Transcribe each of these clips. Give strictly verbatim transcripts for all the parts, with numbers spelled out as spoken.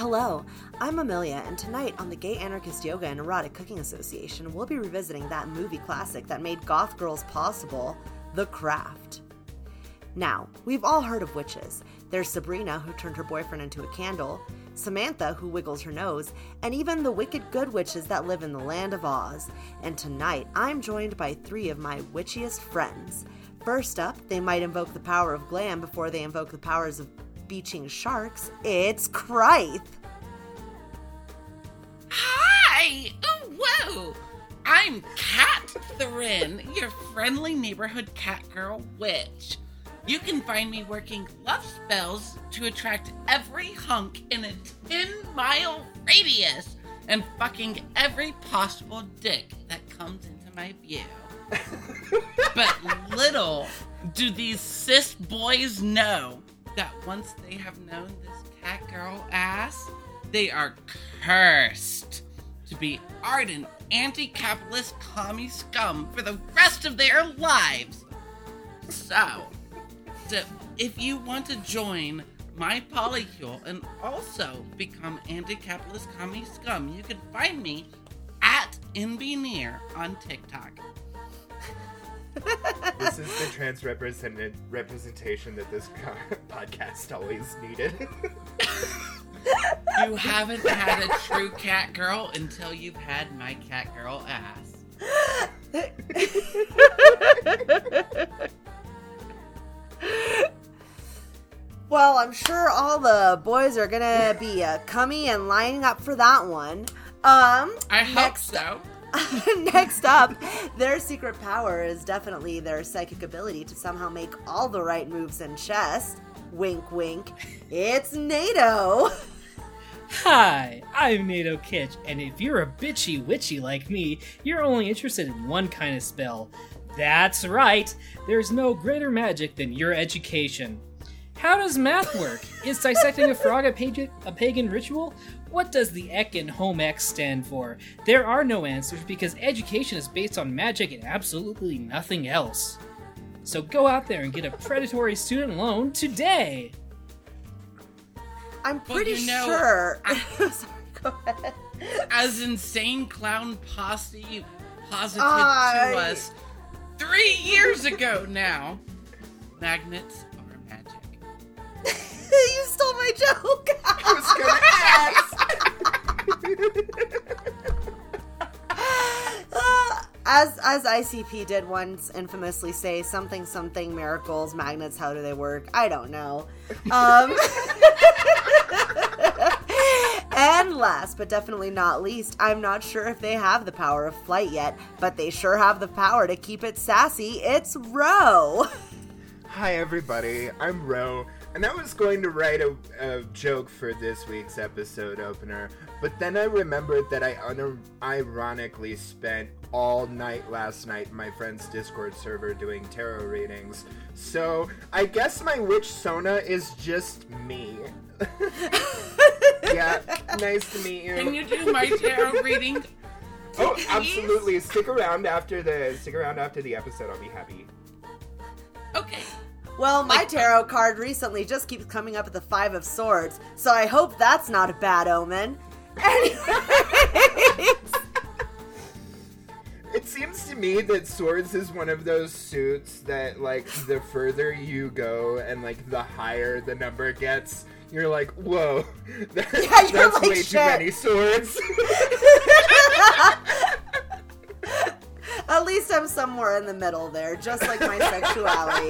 Hello, I'm Amelia, and tonight on the Gay Anarchist Yoga and Erotic Cooking Association, we'll be revisiting that movie classic that made goth girls possible, The Craft. Now, we've all heard of witches. There's Sabrina, who turned her boyfriend into a candle, Samantha, who wiggles her nose, and even the wicked good witches that live in the land of Oz. And tonight, I'm joined by three of my witchiest friends. First up, they might invoke the power of glam before they invoke the powers of beaching sharks. It's Krythe. Hi! Oh, whoa! I'm Cat Thren, your friendly neighborhood cat girl witch. You can find me working love spells to attract every hunk in a ten-mile radius and fucking every possible dick that comes into my view. But little do these cis boys know that once they have known this cat girl ass, they are cursed to be ardent anti-capitalist commie scum for the rest of their lives. So, so if you want to join my polycule and also become anti-capitalist commie scum, you can find me at enbyneer on TikTok. This is the trans represented representation that this podcast always needed. You haven't had a true cat girl until you've had my cat girl ass. Well, I'm sure all the boys are gonna be uh, cummy and lining up for that one. Um, I hope so. Next up, their secret power is definitely their psychic ability to somehow make all the right moves in chess. Wink, wink. It's Nato. Hi, I'm Nato Kitch, and if you're a bitchy witchy like me, you're only interested in one kind of spell. That's right. There's no greater magic than your education. How does math work? Is dissecting a frog a, page- a pagan ritual? What does the Ek in Home Ec stand for? There are no answers because education is based on magic and absolutely nothing else. So go out there and get a predatory student loan today! I'm pretty well, you know, sure... I, Sorry, go ahead. As Insane Clown Posse posited I... to us three years ago now, magnets are magic. You stole my joke! I was going to ask! uh, as, as I C P did once infamously say, something, something, miracles, magnets, how do they work? I don't know. Um, and last, but definitely not least, I'm not sure if they have the power of flight yet, but they sure have the power to keep it sassy. It's Ro! Hi, everybody. I'm Ro. And I was going to write a, a joke for this week's episode opener, but then I remembered that I unironically spent all night last night in my friend's Discord server doing tarot readings. So I guess my witch Sona is just me. Yeah, nice to meet you. Can you do my tarot reading? Oh, absolutely. Stick around after the stick around after the episode. I'll be happy. Okay. Well, my tarot card recently just keeps coming up at the Five of Swords, so I hope that's not a bad omen. It seems to me that swords is one of those suits that, like, the further you go and, like, the higher the number gets, you're like, whoa, that, yeah, you're that's like, way shit. Too many swords. At least I'm somewhere in the middle there, just like my sexuality.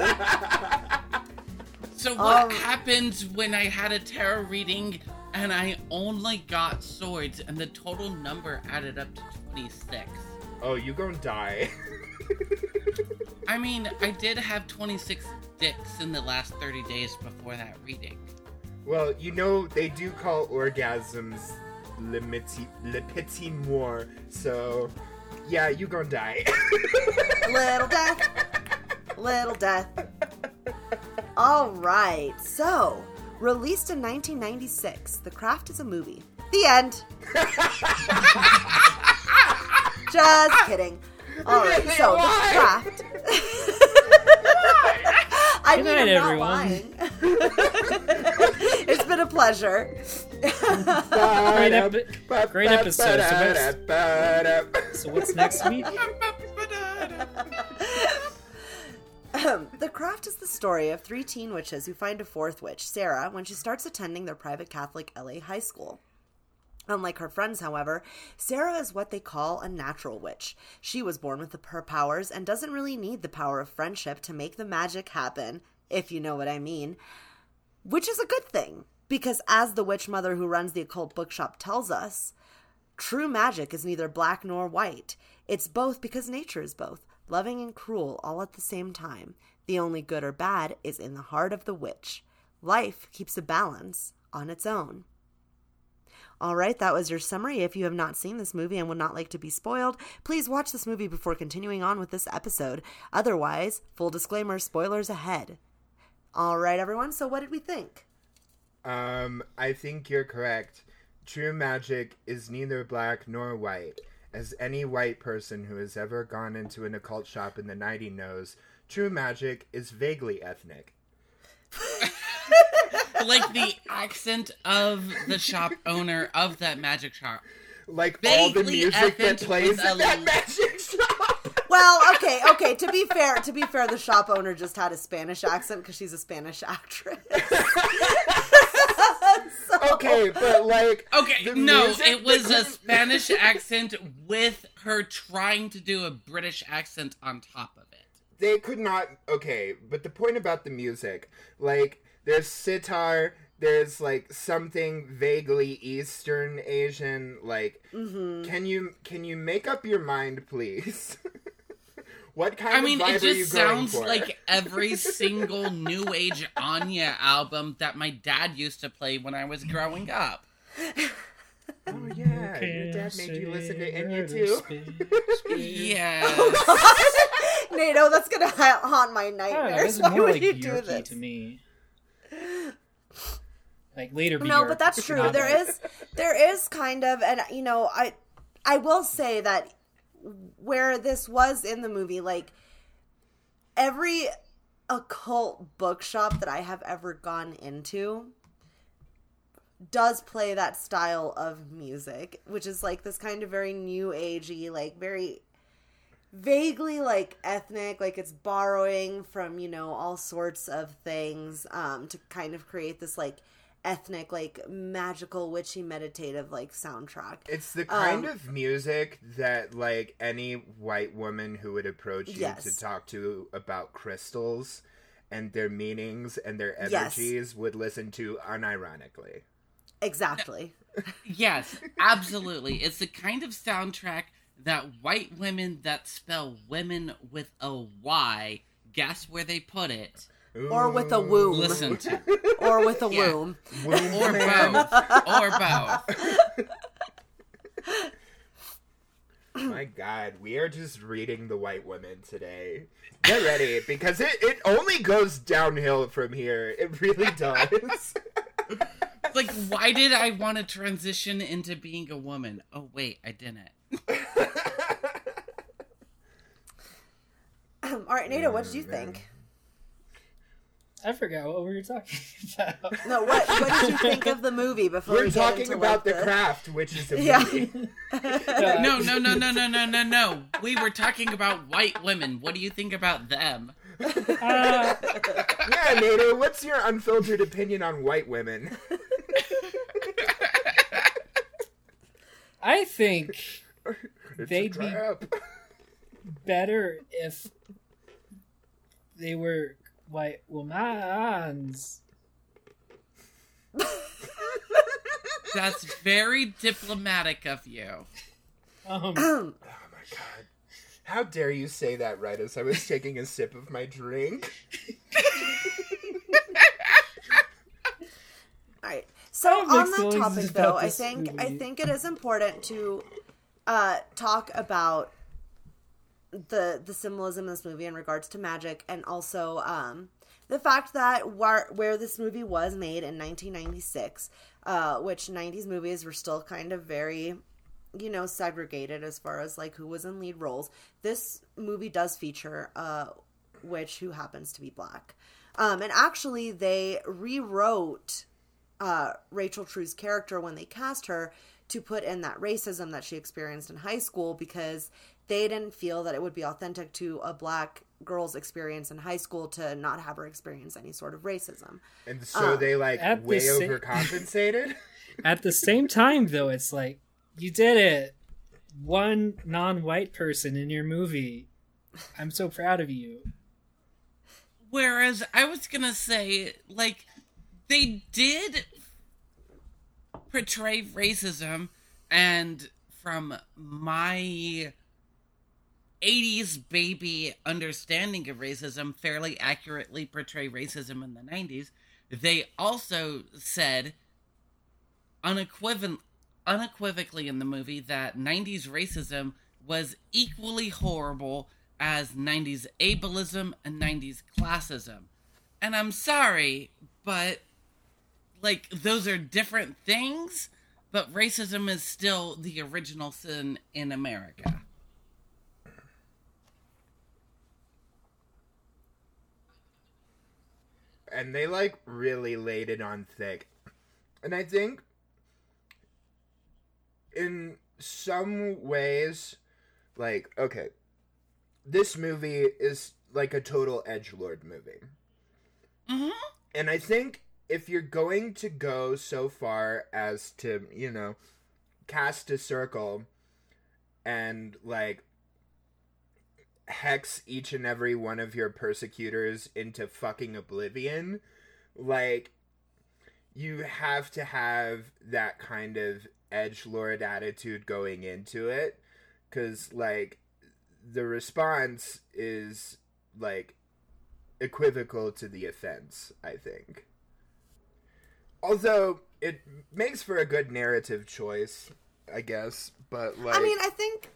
So what um, happens when I had a tarot reading and I only got swords and the total number added up to twenty-six? Oh, you gonna die. I mean, I did have twenty-six dicks in the last thirty days before that reading. Well, you know, they do call orgasms le petit, le petit mort, so... Yeah, you gonna die. Little death. Little death. All right. So, released in nineteen ninety-six, The Craft is a movie. The end. Just kidding. All right. So, The Craft. I mean, I'm not lying. It's been a pleasure. Great, epi- great episode. So what's, so what's next week? Um, The Craft is the story of three teen witches who find a fourth witch, Sarah, when she starts attending their private Catholic L A high school. Unlike her friends, however, Sarah is what they call a natural witch. She was born with the, her powers and doesn't really need the power of friendship to make the magic happen, if you know what I mean. Which is a good thing, because as the witch mother who runs the occult bookshop tells us, true magic is neither black nor white. It's both because nature is both, loving and cruel all at the same time. The only good or bad is in the heart of the witch. Life keeps a balance on its own. All right, that was your summary. If you have not seen this movie and would not like to be spoiled, please watch this movie before continuing on with this episode. Otherwise, full disclaimer, spoilers ahead. All right, everyone, so what did we think? Um, I think you're correct. True magic is neither black nor white. As any white person who has ever gone into an occult shop in the nineties knows, true magic is vaguely ethnic. Like the accent of the shop owner of that magic shop. Like vaguely all the music that plays in that magic shop. Well, okay, okay. To be fair, to be fair, the shop owner just had a Spanish accent because she's a Spanish actress. So... Okay, but like... Okay, no, it was because... a Spanish accent with her trying to do a British accent on top of it. They could not... Okay, but the point about the music, like... There's sitar, there's, like, something vaguely Eastern Asian, like, mm-hmm. can you can you make up your mind, please? What kind I of mean, vibe are you going for? I mean, it just sounds like every single New Age Anya album that my dad used to play when I was growing up. Oh, yeah, okay, your dad made you listen to Enya, too? Yeah. Oh, Nato, that's gonna ha- haunt my nightmares. Yeah, why would like you do this? To me. Like later be no, but that's true. Novel. There is, there is kind of, and you know, I, I will say that where this was in the movie, like every occult bookshop that I have ever gone into does play that style of music, which is like this kind of very new agey, like very vaguely like ethnic, like it's borrowing from, you know, all sorts of things um to kind of create this like ethnic, like magical, witchy, meditative like soundtrack. It's the kind um, of music that like any white woman who would approach you yes. to talk to about crystals and their meanings and their energies yes. would listen to unironically. Exactly. Yes, absolutely. It's the kind of soundtrack that white women that spell women with a Y, guess where they put it. Ooh. Or with a womb. Listen to. Or with a yeah. womb. womb. Or both. Or both. My God, we are just reading the white women today. Get ready, because it, it only goes downhill from here. It really does. Like, why did I want to transition into being a woman? Oh, wait, I didn't. um, all right, Nato, what did you think? I forgot what we were talking about. No, what, what did you think of the movie before we're we get talking into, about like, the Craft, which is a yeah. movie? no, no, no, no, no, no, no, no. We were talking about white women. What do you think about them? Uh, yeah, Nato, what's your unfiltered opinion on white women? I think it's they'd be better if they were white women's. That's very diplomatic of you. Um, oh my God. How dare you say that right as I was taking a sip of my drink? All right. So on that topic, though, I think movie. I think it is important to uh, talk about the the symbolism in this movie in regards to magic, and also um, the fact that where, where this movie was made in nineteen ninety-six, uh, which nineties movies were still kind of very, you know, segregated as far as like who was in lead roles. This movie does feature a witch who happens to be black, um, and actually they rewrote uh, Rachel True's character when they cast her to put in that racism that she experienced in high school, because they didn't feel that it would be authentic to a black girl's experience in high school to not have her experience any sort of racism. And so um, they, like, way the sa- overcompensated? At the same time, though, it's like, you did it. One non-white person in your movie. I'm so proud of you. Whereas I was going to say, like, they did portray racism, and from my eighties baby understanding of racism, fairly accurately portray racism in the nineties. They also said unequiv- unequivocally in the movie that nineties racism was equally horrible as nineties ableism and nineties classism. And I'm sorry, but, like, those are different things, but racism is still the original sin in America. And they, like, really laid it on thick. And I think in some ways, like, okay, this movie is like a total edgelord movie. Mm-hmm. And I think if you're going to go so far as to, you know, cast a circle and, like, hex each and every one of your persecutors into fucking oblivion, like, you have to have that kind of edgelord attitude going into it. Because, like, the response is, like, equivocal to the offense, I think. Although, it makes for a good narrative choice, I guess, but, like... I mean, I think...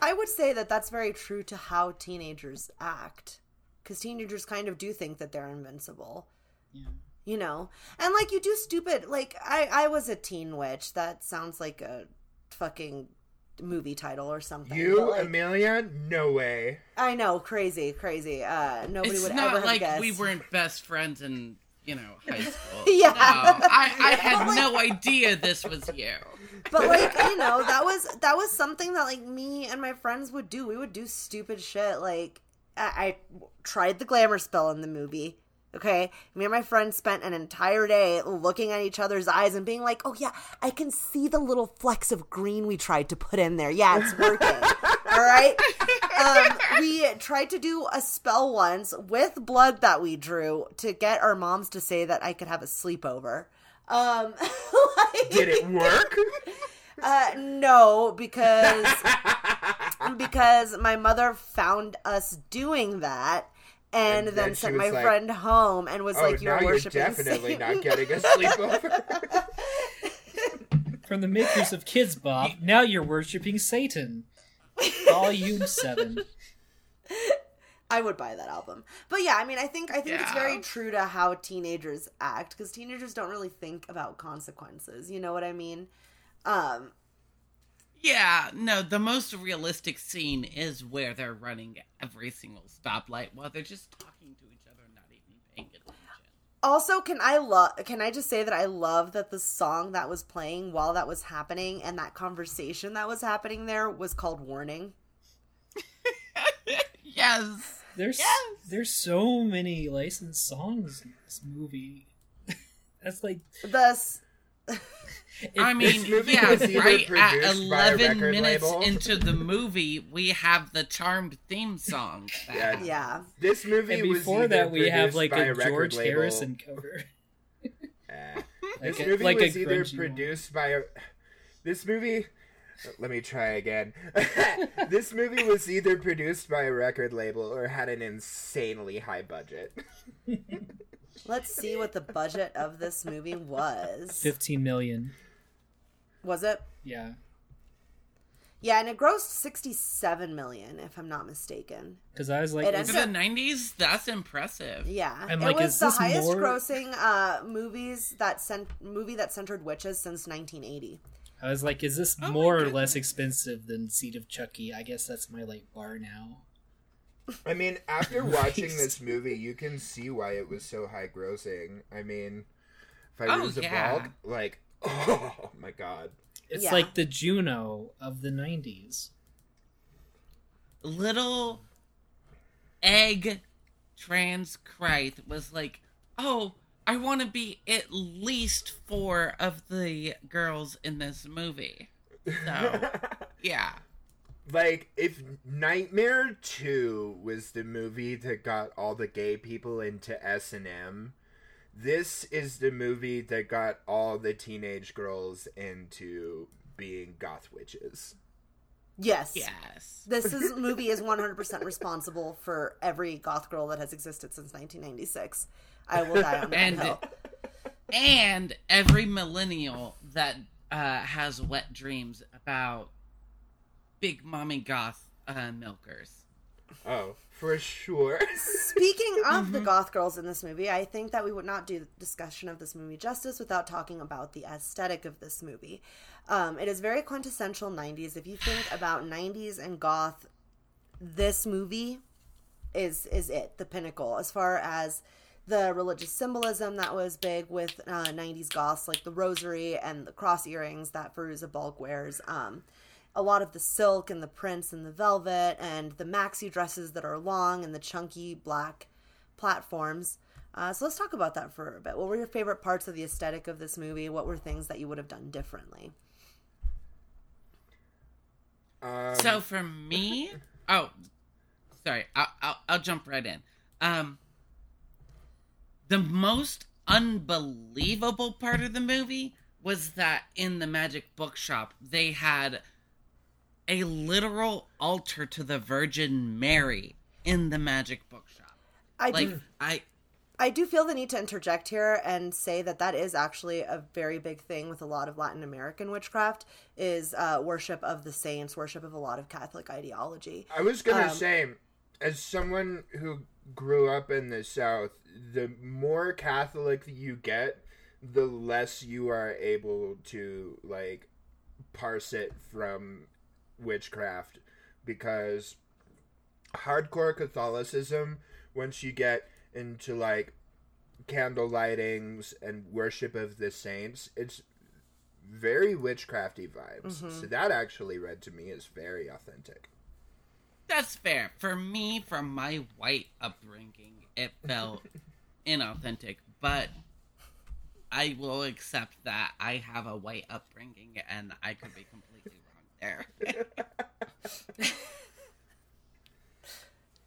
I would say that that's very true to how teenagers act. Because teenagers kind of do think that they're invincible. Yeah. You know? And, like, you do stupid... Like, I, I was a teen witch. That sounds like a fucking... movie title or something. You, like, Amelia? No way. I know, crazy, crazy. Uh, nobody it's would ever like have guessed. It's not like we weren't best friends in, you know, high school. Yeah. No, I, I had like, no idea this was you. But, like, you know, that was that was something that, like, me and my friends would do. We would do stupid shit. Like, I, I tried the glamour spell in the movie. Okay, me and my friend spent an entire day looking at each other's eyes and being like, oh, yeah, I can see the little flecks of green we tried to put in there. Yeah, it's working. All right. Um, we tried to do a spell once with blood that we drew to get our moms to say that I could have a sleepover. Um, like, did it work? Uh, no, because because my mother found us doing that. And, and then, then sent my like, friend home and was oh, like, you're worshiping Satan. Oh, now you're definitely not getting a sleepover. From the makers of Kids Bop, now you're worshiping Satan. Volume seven. I would buy that album. But yeah, I mean, I think I think yeah. it's very true to how teenagers act. Because teenagers don't really think about consequences. You know what I mean? Um, Yeah, no, the most realistic scene is where they're running every single stoplight while they're just talking to each other and not even paying attention. Also, can I lo- can I just say that I love that the song that was playing while that was happening and that conversation that was happening there was called Warning? Yes. There's yes. There's so many licensed songs in this movie. That's like... Thus... It, I mean, yeah, right at eleven minutes label. Into the movie, we have the Charmed theme song. Yeah. yeah. This movie and before was that, we have like a, a George label. Harrison cover. Uh, like this a, movie like was either produced one. by a, this movie. Let me try again. This movie was either produced by a record label or had an insanely high budget. Let's see what the budget of this movie was. fifteen million. Was it? Yeah. Yeah, and it grossed sixty-seven million, if I'm not mistaken. Because I was like, in the nineties, that's impressive. Yeah, I'm it like, was the highest more... grossing uh, movies that cent- movie that centered witches since nineteen eighty. I was like, is this oh more or less expensive than Seed of Chucky? I guess that's my like bar now. I mean, after watching this movie, you can see why it was so high grossing. I mean, Fairuza oh, yeah. Balk, like, oh my god. It's yeah. like the Juno of the nineties. Little egg trans Krythe was like, oh, I want to be at least four of the girls in this movie. So, yeah. Like, if Nightmare two was the movie that got all the gay people into S and M, this is the movie that got all the teenage girls into being goth witches. Yes. Yes. This is, movie is one hundred percent responsible for every goth girl that has existed since nineteen ninety-six. I will die on that hill. And every millennial that uh, has wet dreams about big mommy goth uh, milkers. Oh, for sure. Speaking of mm-hmm. the goth girls in this movie, I think that we would not do the discussion of this movie justice without talking about the aesthetic of this movie. Um, it is very quintessential nineties. If you think about nineties and goth, this movie is is it, the pinnacle. As far as the religious symbolism that was big with uh, nineties goths, like the rosary and the cross earrings that Fairuza Balk wears. Um A lot of the silk and the prints and the velvet and the maxi dresses that are long and the chunky black platforms. Uh, so let's talk about that for a bit. What were your favorite parts of the aesthetic of this movie? What were things that you would have done differently? Um. So for me, oh, sorry, I'll, I'll, I'll jump right in. Um, the most unbelievable part of the movie was that in the magic bookshop, they had a literal altar to the Virgin Mary in the magic bookshop. I like, do, I, I do feel the need to interject here and say that that is actually a very big thing with a lot of Latin American witchcraft is uh, worship of the saints, worship of a lot of Catholic ideology. I was going to um, say, as someone who grew up in the South, the more Catholic you get, the less you are able to like parse it from witchcraft, because hardcore Catholicism, once you get into like candle lightings and worship of the saints, it's very witchcrafty vibes. Mm-hmm. So that actually read to me as very authentic. That's fair. For me, from my white upbringing, it felt inauthentic, but I will accept that I have a white upbringing and I could be completely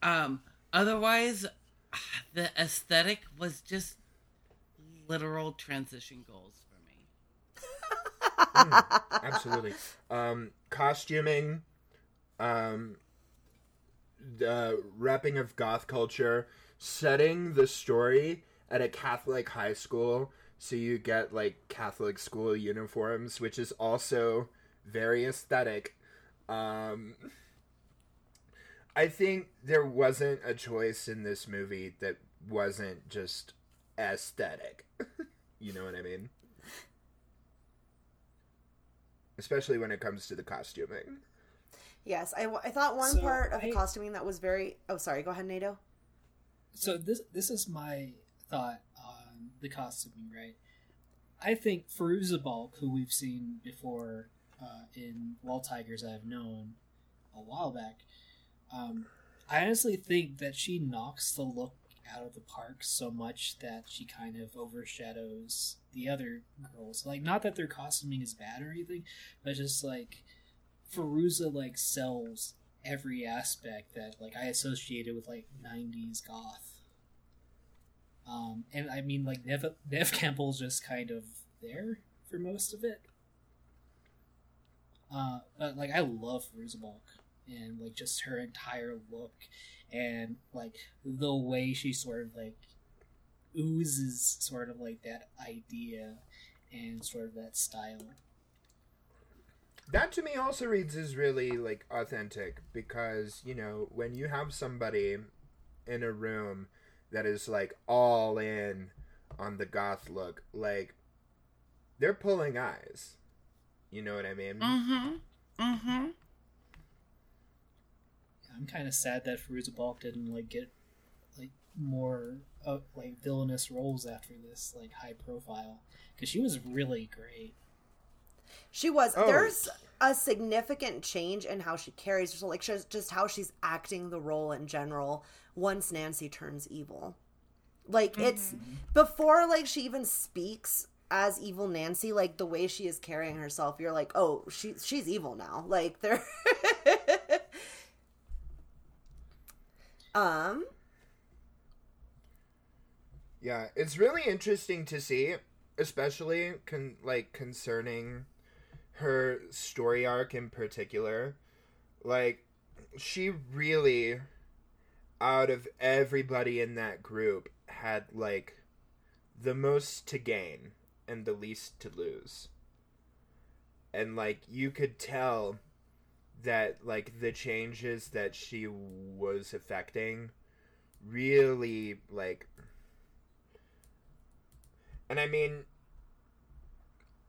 um otherwise the aesthetic was just literal transition goals for me. mm, absolutely um costuming, um the repping of goth culture, setting the story at a Catholic high school, so you get like Catholic school uniforms, which is also very aesthetic. Um, I think there wasn't a choice in this movie that wasn't just aesthetic. You know what I mean? Especially when it comes to the costuming. Yes, I, I thought one so part of I, the costuming that was very... Oh, sorry, go ahead, Nato. So this this is my thought on the costuming, right? I think Fairuza Balk, who we've seen before... Uh, in Wall Tigers I've known a while back, um, I honestly think that she knocks the look out of the park so much that she kind of overshadows the other girls. Like, not that their costuming is bad or anything, but just like Fairuza like sells every aspect that like I associated with like nineties goth. Um, and I mean, like Neve, Neve Campbell's just kind of there for most of it. Uh, but, like, I love Fairuza Balk and, like, just her entire look and, like, the way she sort of, like, oozes sort of, like, that idea and sort of that style. That, to me, also reads as really, like, authentic because, you know, when you have somebody in a room that is, like, all in on the goth look, like, they're pulling eyes. You know what I mean? Mm-hmm. Mm-hmm. I'm kind of sad that Fairuza Balk didn't, like, get, like, more, uh, like, villainous roles after this, like, high profile, because she was really great. She was. Oh. There's a significant change in how she carries herself, like just how she's acting the role in general once Nancy turns evil. Like, mm-hmm. it's before, like, she even speaks as evil Nancy, like, the way she is carrying herself, you're like, oh, she, she's evil now. Like, they're... um... Yeah, it's really interesting to see, especially, con- like, concerning her story arc in particular. Like, she really, out of everybody in that group, had, like, the most to gain and the least to lose. And, like, you could tell that, like, the changes that she was affecting really, like... And I mean,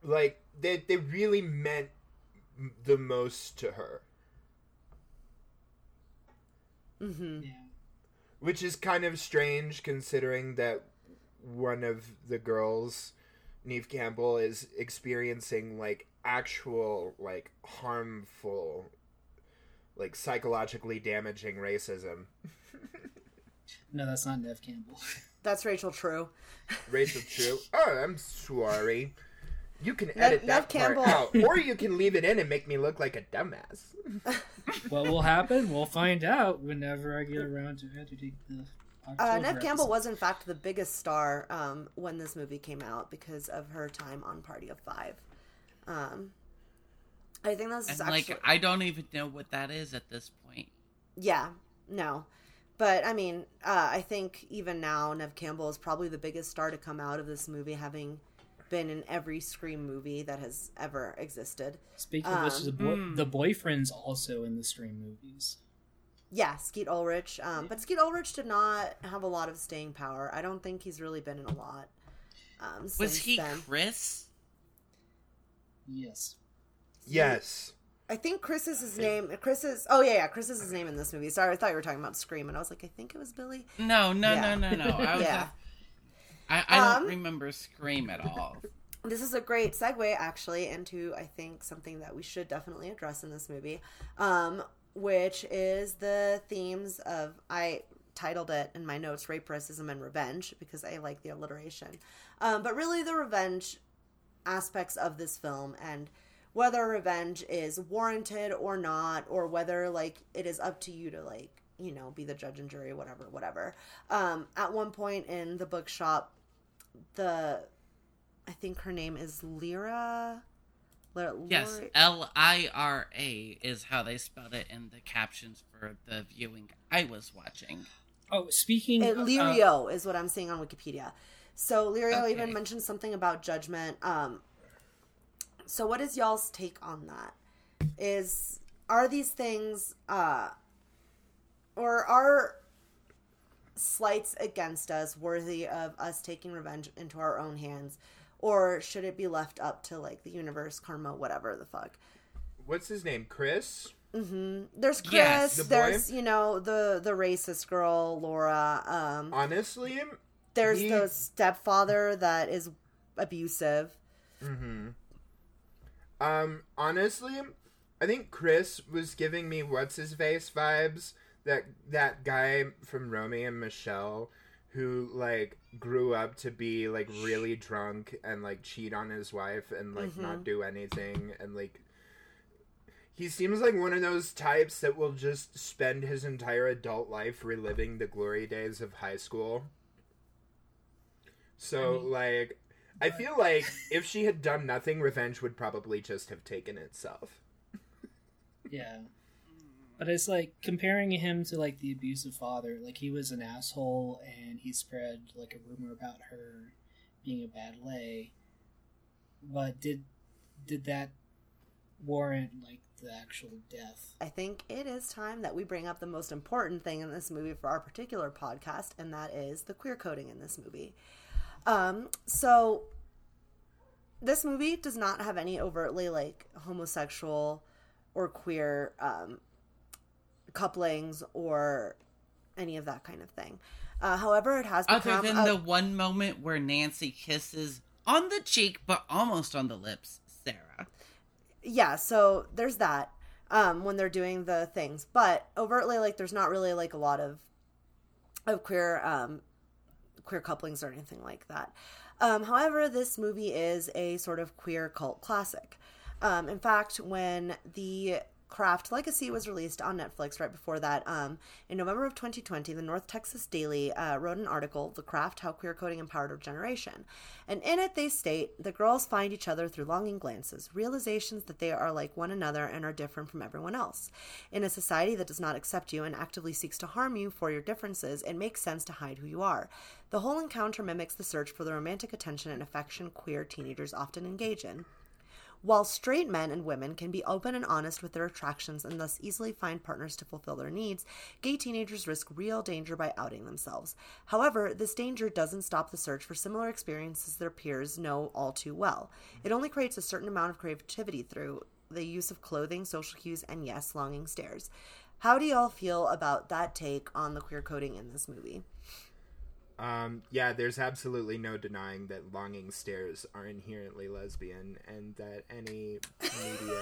like, they they really meant the most to her. Mm-hmm. Yeah. Which is kind of strange, considering that one of the girls, Neve Campbell, is experiencing, like, actual, like, harmful, like, psychologically damaging racism. No, that's not Neve Campbell. That's Rachel True. Rachel True. Oh, I'm sorry. You can edit Neve, that Neve part Campbell. out, or you can leave it in and make me look like a dumbass. What will happen? We'll find out whenever I get around to editing the October uh, Neve episode. Campbell was, in fact, the biggest star um, when this movie came out because of her time on Party of Five. Um, I think that's and, actually... like, I don't even know what that is at this point. Yeah. No. But, I mean, uh, I think even now, Neve Campbell is probably the biggest star to come out of this movie, having been in every Scream movie that has ever existed. Speaking um, of which, the, bo- mm. the boyfriend's also in the Scream movies. Yeah, Skeet Ulrich. Um, yeah. But Skeet Ulrich did not have a lot of staying power. I don't think he's really been in a lot um, since Was he then. Chris? Yes. Yes. I think Chris is his name. Chris is... Oh, yeah, yeah. Chris is his name in this movie. Sorry, I thought you were talking about Scream, and I was like, I think it was Billy. No, no, yeah. no, no, no. I was yeah. a, I, I um, don't remember Scream at all. This is a great segue, actually, into, I think, something that we should definitely address in this movie, um, which is the themes of... I titled it in my notes, Rape, Racism, and Revenge, because I like the alliteration. Um, but really, the revenge aspects of this film, and... whether revenge is warranted or not, or whether, like, it is up to you to, like, you know, be the judge and jury, whatever, whatever. Um, at one point in the bookshop, the, I think her name is Lyra? Lyra yes, L I R A is how they spelled it in the captions for the viewing I was watching. Oh, speaking of... Lirio uh, is what I'm seeing on Wikipedia. So Lirio okay. even mentioned something about judgment, um... So what is y'all's take on that? Is, are these things, uh, or are slights against us worthy of us taking revenge into our own hands? Or should it be left up to, like, the universe, karma, whatever the fuck? What's his name? Chris? Mm-hmm. There's Chris. Yes, the there's, you know, the, the racist girl, Laura. Um, Honestly? There's he... the stepfather that is abusive. Mm-hmm. Um, honestly, I think Chris was giving me what's-his-face vibes, that that guy from Romy and Michelle who, like, grew up to be, like, really drunk and, like, cheat on his wife and, like, mm-hmm. not do anything. And, like, he seems like one of those types that will just spend his entire adult life reliving the glory days of high school. So, I mean... like... I feel like if she had done nothing, revenge would probably just have taken itself. Yeah. But it's like comparing him to like the abusive father, like he was an asshole and he spread like a rumor about her being a bad lay. But did did that warrant like the actual death? I think it is time that we bring up the most important thing in this movie for our particular podcast, and that is the queer coding in this movie. Um, so this movie does not have any overtly like homosexual or queer, um, couplings or any of that kind of thing. Uh, however, it has become... Other than a... the one moment where Nancy kisses on the cheek, but almost on the lips, Sarah. Yeah, so there's that um, when they're doing the things. But overtly, like, there's not really, like, a lot of of queer um, queer couplings or anything like that. Um, however, this movie is a sort of queer cult classic. Um, in fact, when the... Craft Legacy was released on Netflix right before that. Um, in November of twenty twenty, the North Texas Daily uh, wrote an article, The Craft, How Queer Coding Empowered Our Generation. And in it, they state, the girls find each other through longing glances, realizations that they are like one another and are different from everyone else. In a society that does not accept you and actively seeks to harm you for your differences, it makes sense to hide who you are. The whole encounter mimics the search for the romantic attention and affection queer teenagers often engage in. While straight men and women can be open and honest with their attractions and thus easily find partners to fulfill their needs, gay teenagers risk real danger by outing themselves. However, this danger doesn't stop the search for similar experiences their peers know all too well. It only creates a certain amount of creativity through the use of clothing, social cues, and yes, longing stares. How do y'all feel about that take on the queer coding in this movie? Um, yeah, there's absolutely no denying that longing stares are inherently lesbian, and that any media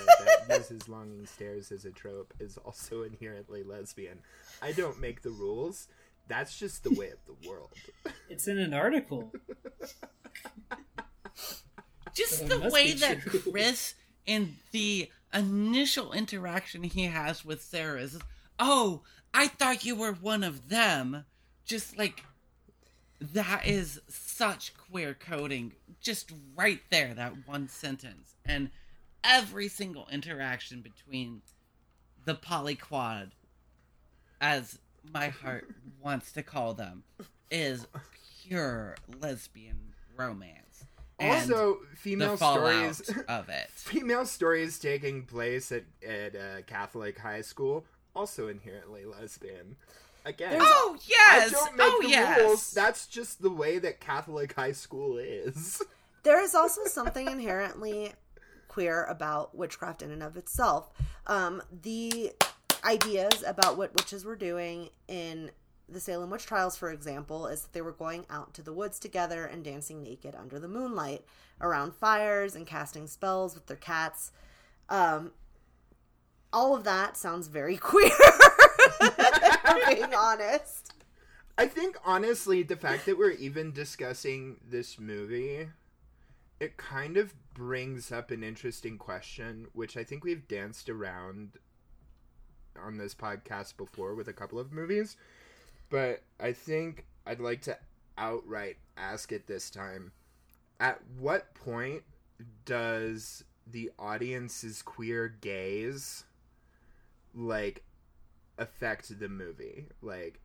that uses longing stares as a trope is also inherently lesbian. I don't make the rules. That's just the way of the world. It's in an article. Just the way that true. Chris, in the initial interaction he has with Sarah, is, oh, I thought you were one of them. Just like... That is such queer coding, just right there, that one sentence. And every single interaction between the polyquad, as my heart wants to call them, is pure lesbian romance. Also, female stories of it. Female stories taking place at, at a Catholic high school, also inherently lesbian. Again, oh, yes! I don't make oh, the yes. rules. That's just the way that Catholic high school is. There is also something inherently queer about witchcraft in and of itself. Um, the ideas about what witches were doing in the Salem witch trials, for example, is that they were going out to the woods together and dancing naked under the moonlight, around fires and casting spells with their cats. Um, all of that sounds very queer. I'm being honest. I think, honestly, the fact that we're even discussing this movie, it kind of brings up an interesting question, which I think we've danced around on this podcast before with a couple of movies. But I think I'd like to outright ask it this time. At what point does the audience's queer gaze, like... affect the movie? Like,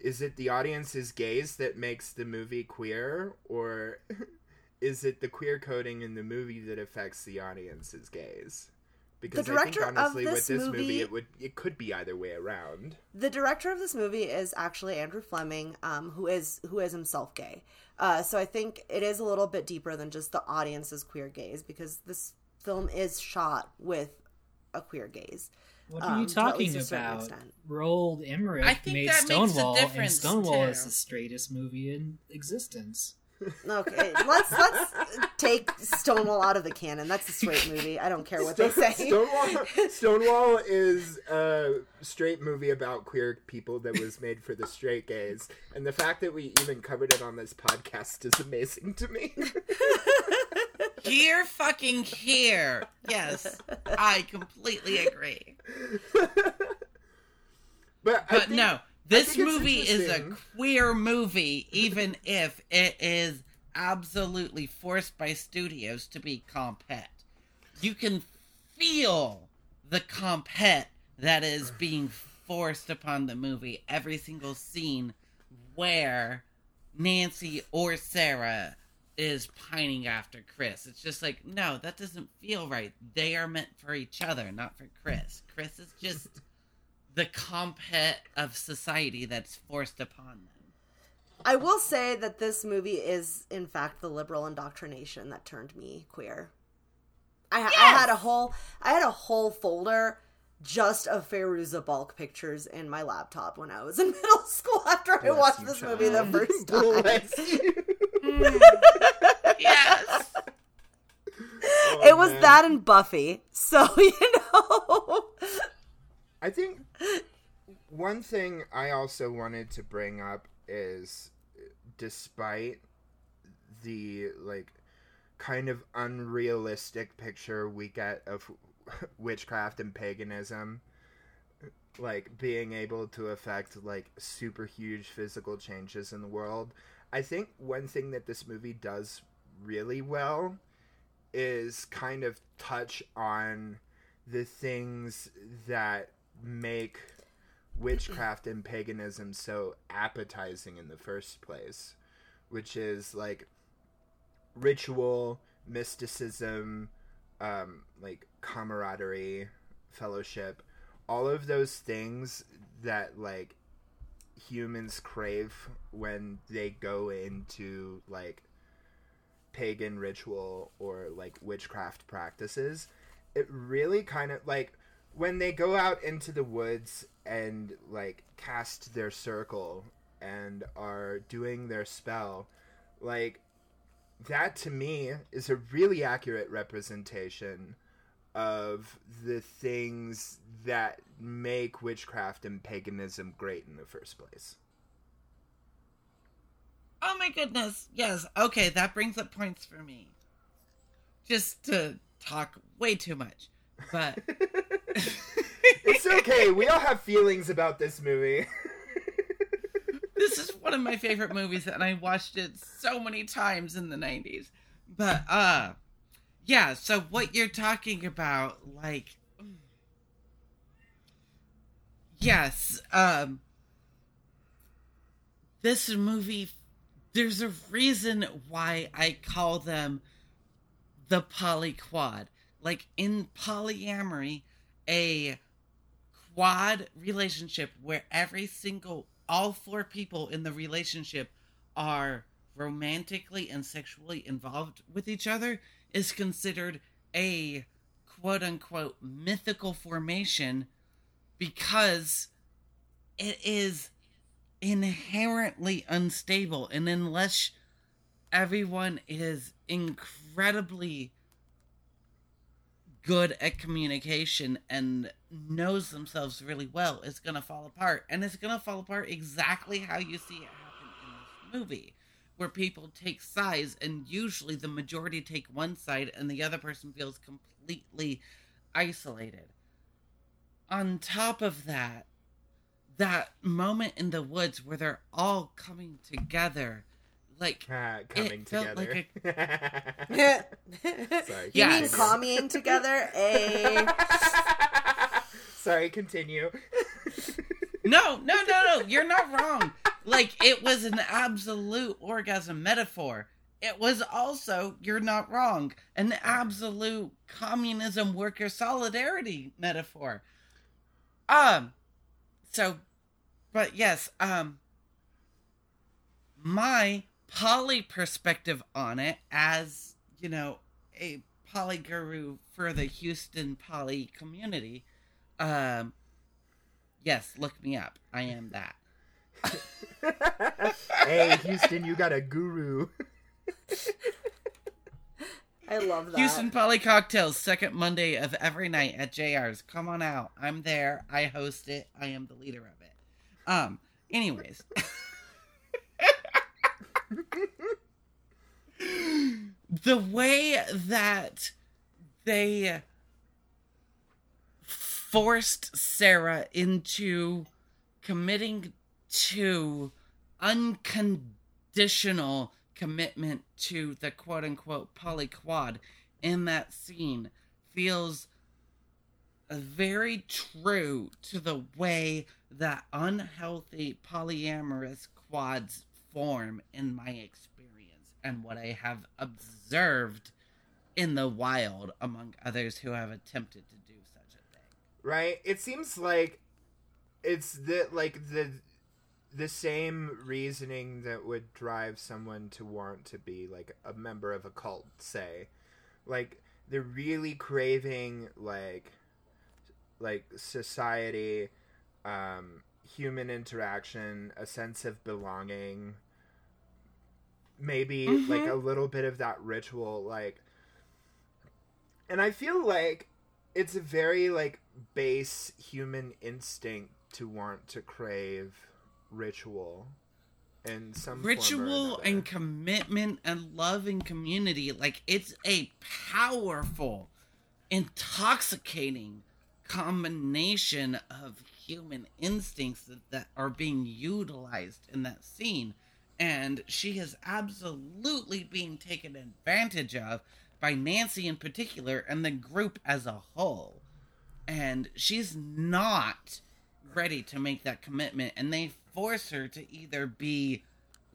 is it the audience's gaze that makes the movie queer, or is it the queer coding in the movie that affects the audience's gaze? Because I think honestly with this movie it would it could be either way around. The director of this movie is actually Andrew Fleming, um who is who is himself gay, uh so I think it is a little bit deeper than just the audience's queer gaze, because this film is shot with a queer gaze. What are you um, talking about? Roland Emmerich I think made that Stonewall, makes a difference, and Stonewall too. Is the straightest movie in existence. Okay, let's let's take Stonewall out of the canon. That's a straight movie. I don't care what Stone, they say. Stonewall, Stonewall is a straight movie about queer people that was made for the straight gays, and the fact that we even covered it on this podcast is amazing to me. Here, fucking here. Yes, I completely agree. But but think, no, this movie is a queer movie, even if it is absolutely forced by studios to be compet. You can feel the compet that is being forced upon the movie. Every single scene where Nancy or Sarah is pining after Chris. It's just like, no, that doesn't feel right. They are meant for each other, not for Chris. Chris is just the compet of society that's forced upon them. I will say that this movie is, in fact, the liberal indoctrination that turned me queer. I, yes! I had a whole, I had a whole folder just of Fairuza Balk pictures in my laptop when I was in middle school after Bless I watched this child. movie the first time. Bless you. Mm. Yes. Oh, it was man. that and Buffy. So, you know. I think one thing I also wanted to bring up is, despite the, like, kind of unrealistic picture we get of witchcraft and paganism, like, being able to affect, like, super huge physical changes in the world, I think one thing that this movie does really well is kind of touch on the things that make witchcraft and paganism so appetizing in the first place, which is, like, ritual, mysticism, um, like, camaraderie, fellowship, all of those things that, like, humans crave when they go into, like, pagan ritual or, like, witchcraft practices. It really kind of, like, when they go out into the woods and, like, cast their circle and are doing their spell, like, that to me is a really accurate representation of the things that make witchcraft and paganism great in the first place. Oh my goodness, yes. Okay, that brings up points for me. Just to talk way too much, but... It's okay, we all have feelings about this movie. This is one of my favorite movies, and I watched it so many times in the nineties. But, uh, yeah, so what you're talking about, like... Yes, um... this movie... There's a reason why I call them the polyquad. Like, in polyamory, a quad relationship where every single, all four people in the relationship are romantically and sexually involved with each other is considered a quote-unquote mythical formation because it is inherently unstable, and unless everyone is incredibly good at communication and knows themselves really well, it's gonna fall apart. And it's gonna fall apart exactly how you see it happen in this movie, where people take sides, and usually the majority take one side and the other person feels completely isolated. On top of that, that moment in the woods where they're all coming together, like uh, coming it felt together. Like a... Sorry, you mean commune together? A. Sorry, continue. no, no, no, no. You're not wrong. Like, it was an absolute orgasm metaphor. It was also, you're not wrong, an absolute communism worker solidarity metaphor. Um. So, but yes, um, my poly perspective on it, as, you know, a poly guru for the Houston poly community, um, yes, look me up. I am that. Hey, Houston, you got a guru. I love that. Houston Poly Cocktails, second Monday of every night at J R's. Come on out. I'm there. I host it. I am the leader of it. Um, anyways. The way that they forced Sarah into committing to unconditional commitment to the quote-unquote polyquad in that scene feels very true to the way that unhealthy polyamorous quads form in my experience and what I have observed in the wild among others who have attempted to do such a thing. Right? It seems like it's the, like the... the same reasoning that would drive someone to want to be, like, a member of a cult, say. Like, they're really craving, like, like society, um, human interaction, a sense of belonging, maybe mm-hmm. like a little bit of that ritual, like, and I feel like it's a very like base human instinct to want to crave ritual and some ritual and commitment and love and community. Like, it's a powerful, intoxicating combination of human instincts that, that are being utilized in that scene, and she is absolutely being taken advantage of by Nancy in particular and the group as a whole, and she's not ready to make that commitment, and they force her to either be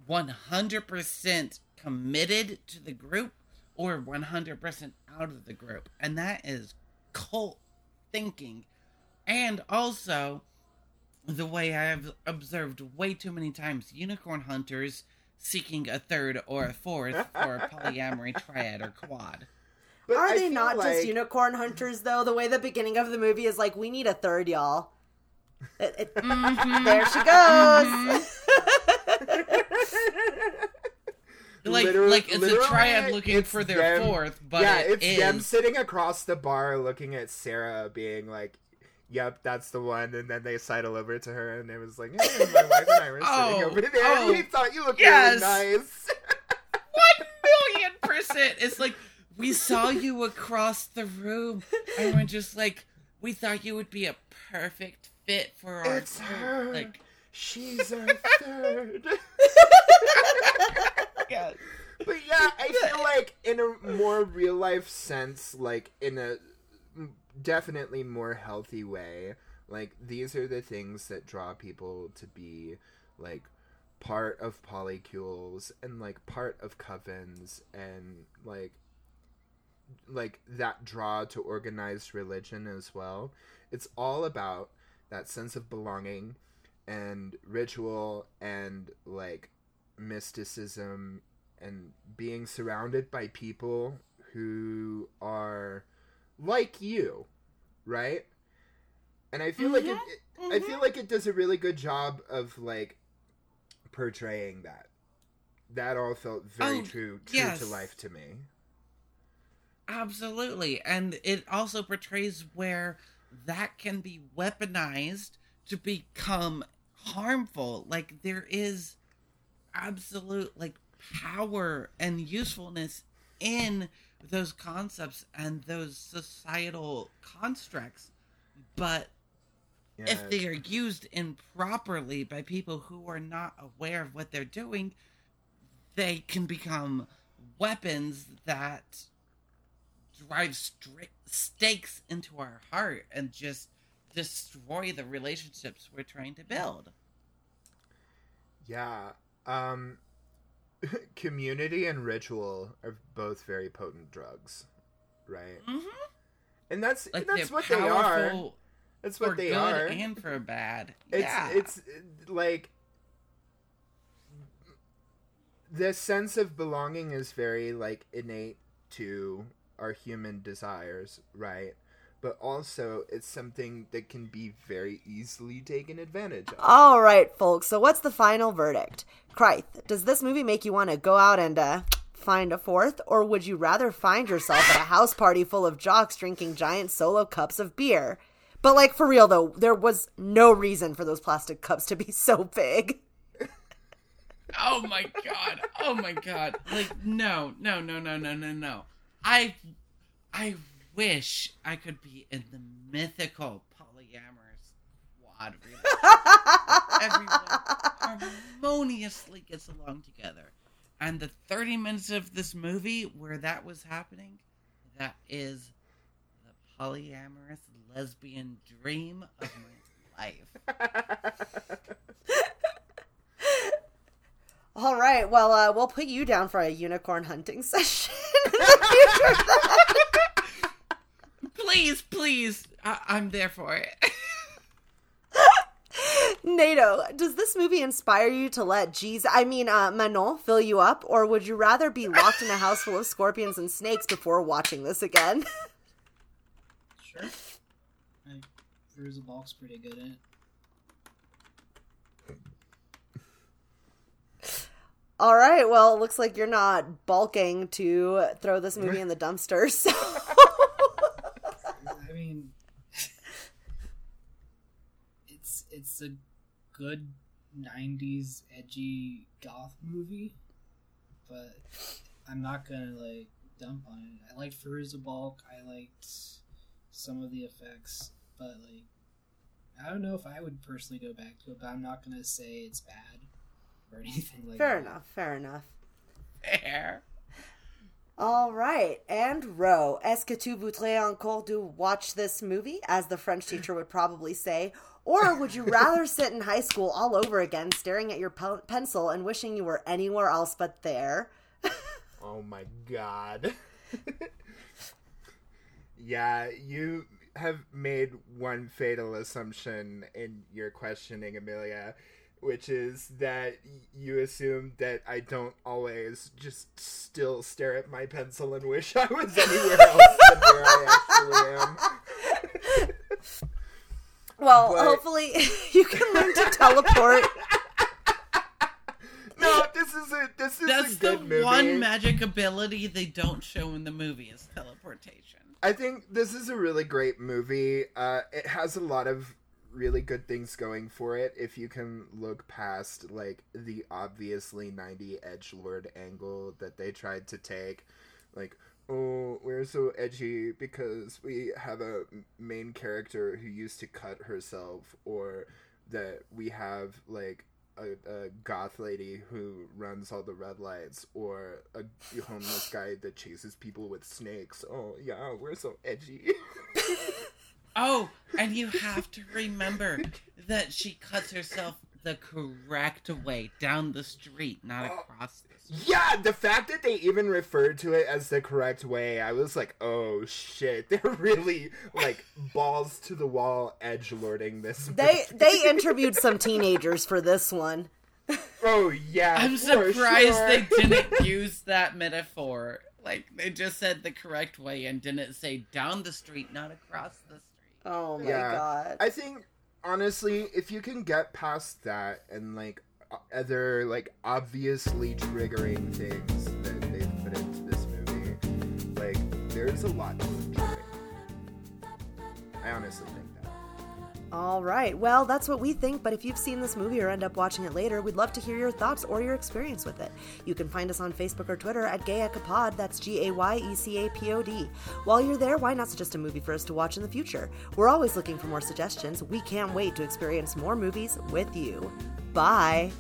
one hundred percent committed to the group or one hundred percent out of the group, and that is cult thinking. And also, the way I've observed way too many times, unicorn hunters seeking a third or a fourth for a polyamory triad or quad. But Are I they not like... just unicorn hunters, though? The way the beginning of the movie is like, we need a third, y'all. It, it, mm-hmm. There she goes. Mm-hmm. Like, literally, like it's a triad looking for their them, fourth, but yeah, it it's is. them sitting across the bar looking at Sarah, being like, "Yep, that's the one." And then they sidle over to her, and it was like, "Hey, my wife and I were oh, sitting over there. Oh, and we thought you looked yes. really nice." One million percent. It's like, we saw you across the room, and we're just like, we thought you would be a perfect fit for our. It's group. her. Like, she's our third. Yes. But yeah, I feel like in a more real life sense, like in a definitely more healthy way, like these are the things that draw people to be like part of polycules and like part of covens and like like that draw to organized religion as well. It's all about that sense of belonging and ritual and like mysticism and being surrounded by people who are like you, right? And I feel mm-hmm. like it, it, mm-hmm. I feel like it does a really good job of like portraying that. That all felt very oh, true, true yes. to life to me. Absolutely, and it also portrays where that can be weaponized to become harmful. Like, there is absolute like power and usefulness in those concepts and those societal constructs, but yeah, if they are used improperly by people who are not aware of what they're doing, they can become weapons that drive stri- stakes into our heart and just destroy the relationships we're trying to build. Yeah. Um, community and ritual are both very potent drugs, right? Mm-hmm. And that's like, and that's what they are. That's what they are. For good and for bad. Yeah. It's, it's like the sense of belonging is very like innate to our human desires, right? But also, it's something that can be very easily taken advantage of. All right, folks. So what's the final verdict? Krythe, does this movie make you want to go out and uh, find a fourth? Or would you rather find yourself at a house party full of jocks drinking giant solo cups of beer? But, like, for real, though, there was no reason for those plastic cups to be so big. Oh, my God. Oh, my God. Like, no, no, no, no, no, no, no. I... I... wish I could be in the mythical polyamorous quad relationship. Everyone harmoniously gets along together. And the thirty minutes of this movie where that was happening, that is the polyamorous lesbian dream of my life. All right, well, uh, we'll put you down for a unicorn hunting session in the future. Please, please. I- I'm there for it. Nato, does this movie inspire you to let G's, I mean, uh, Manon fill you up? Or would you rather be locked in a house full of scorpions and snakes before watching this again? Sure. I Fairuza Balk's pretty good at it. All right, well, it looks like you're not balking to throw this movie in the dumpster, so... I mean... It's, it's a good nineties edgy goth movie, but I'm not gonna, like, dump on it. I liked Fairuza Balk, I liked some of the effects, but, like, I don't know if I would personally go back to it, but I'm not gonna say it's bad or anything like fair that. Fair enough, fair enough. Fair. All right, and Ro, est-ce que tu voudrais encore de watch this movie, as the French teacher would probably say, or would you rather sit in high school all over again, staring at your pe- pencil and wishing you were anywhere else but there? Oh my god. Yeah, you have made one fatal assumption in your questioning, Amelia, which is that you assume that I don't always just still stare at my pencil and wish I was anywhere else than where I actually am. Well, but... hopefully you can learn to teleport. No, this is a this is That's a good movie. That's the one magic ability they don't show in the movie is teleportation. I think this is a really great movie. Uh, it has a lot of really good things going for it if you can look past like the obviously nineties edgelord angle that they tried to take. Like, oh, we're so edgy because we have a main character who used to cut herself, or that we have like a, a goth lady who runs all the red lights, or a homeless guy that chases people with snakes. Oh yeah, we're so edgy. Oh, and you have to remember that she cuts herself the correct way, down the street, not across the street. Yeah, the fact that they even referred to it as the correct way, I was like, oh shit, they're really like balls to the wall edgelording this movie. They they interviewed some teenagers for this one. Oh yeah. I'm surprised sure. they didn't use that metaphor. Like, they just said the correct way and didn't say down the street, not across the street. Oh my yeah. god. I think honestly, if you can get past that and like other like obviously triggering things that they've put into this movie, like there's a lot to enjoy. I honestly think that. All right. Well, that's what we think, but if you've seen this movie or end up watching it later, we'd love to hear your thoughts or your experience with it. You can find us on Facebook or Twitter at Gayecapod, that's G A Y E C A P O D. While you're there, why not suggest a movie for us to watch in the future? We're always looking for more suggestions. We can't wait to experience more movies with you. Bye!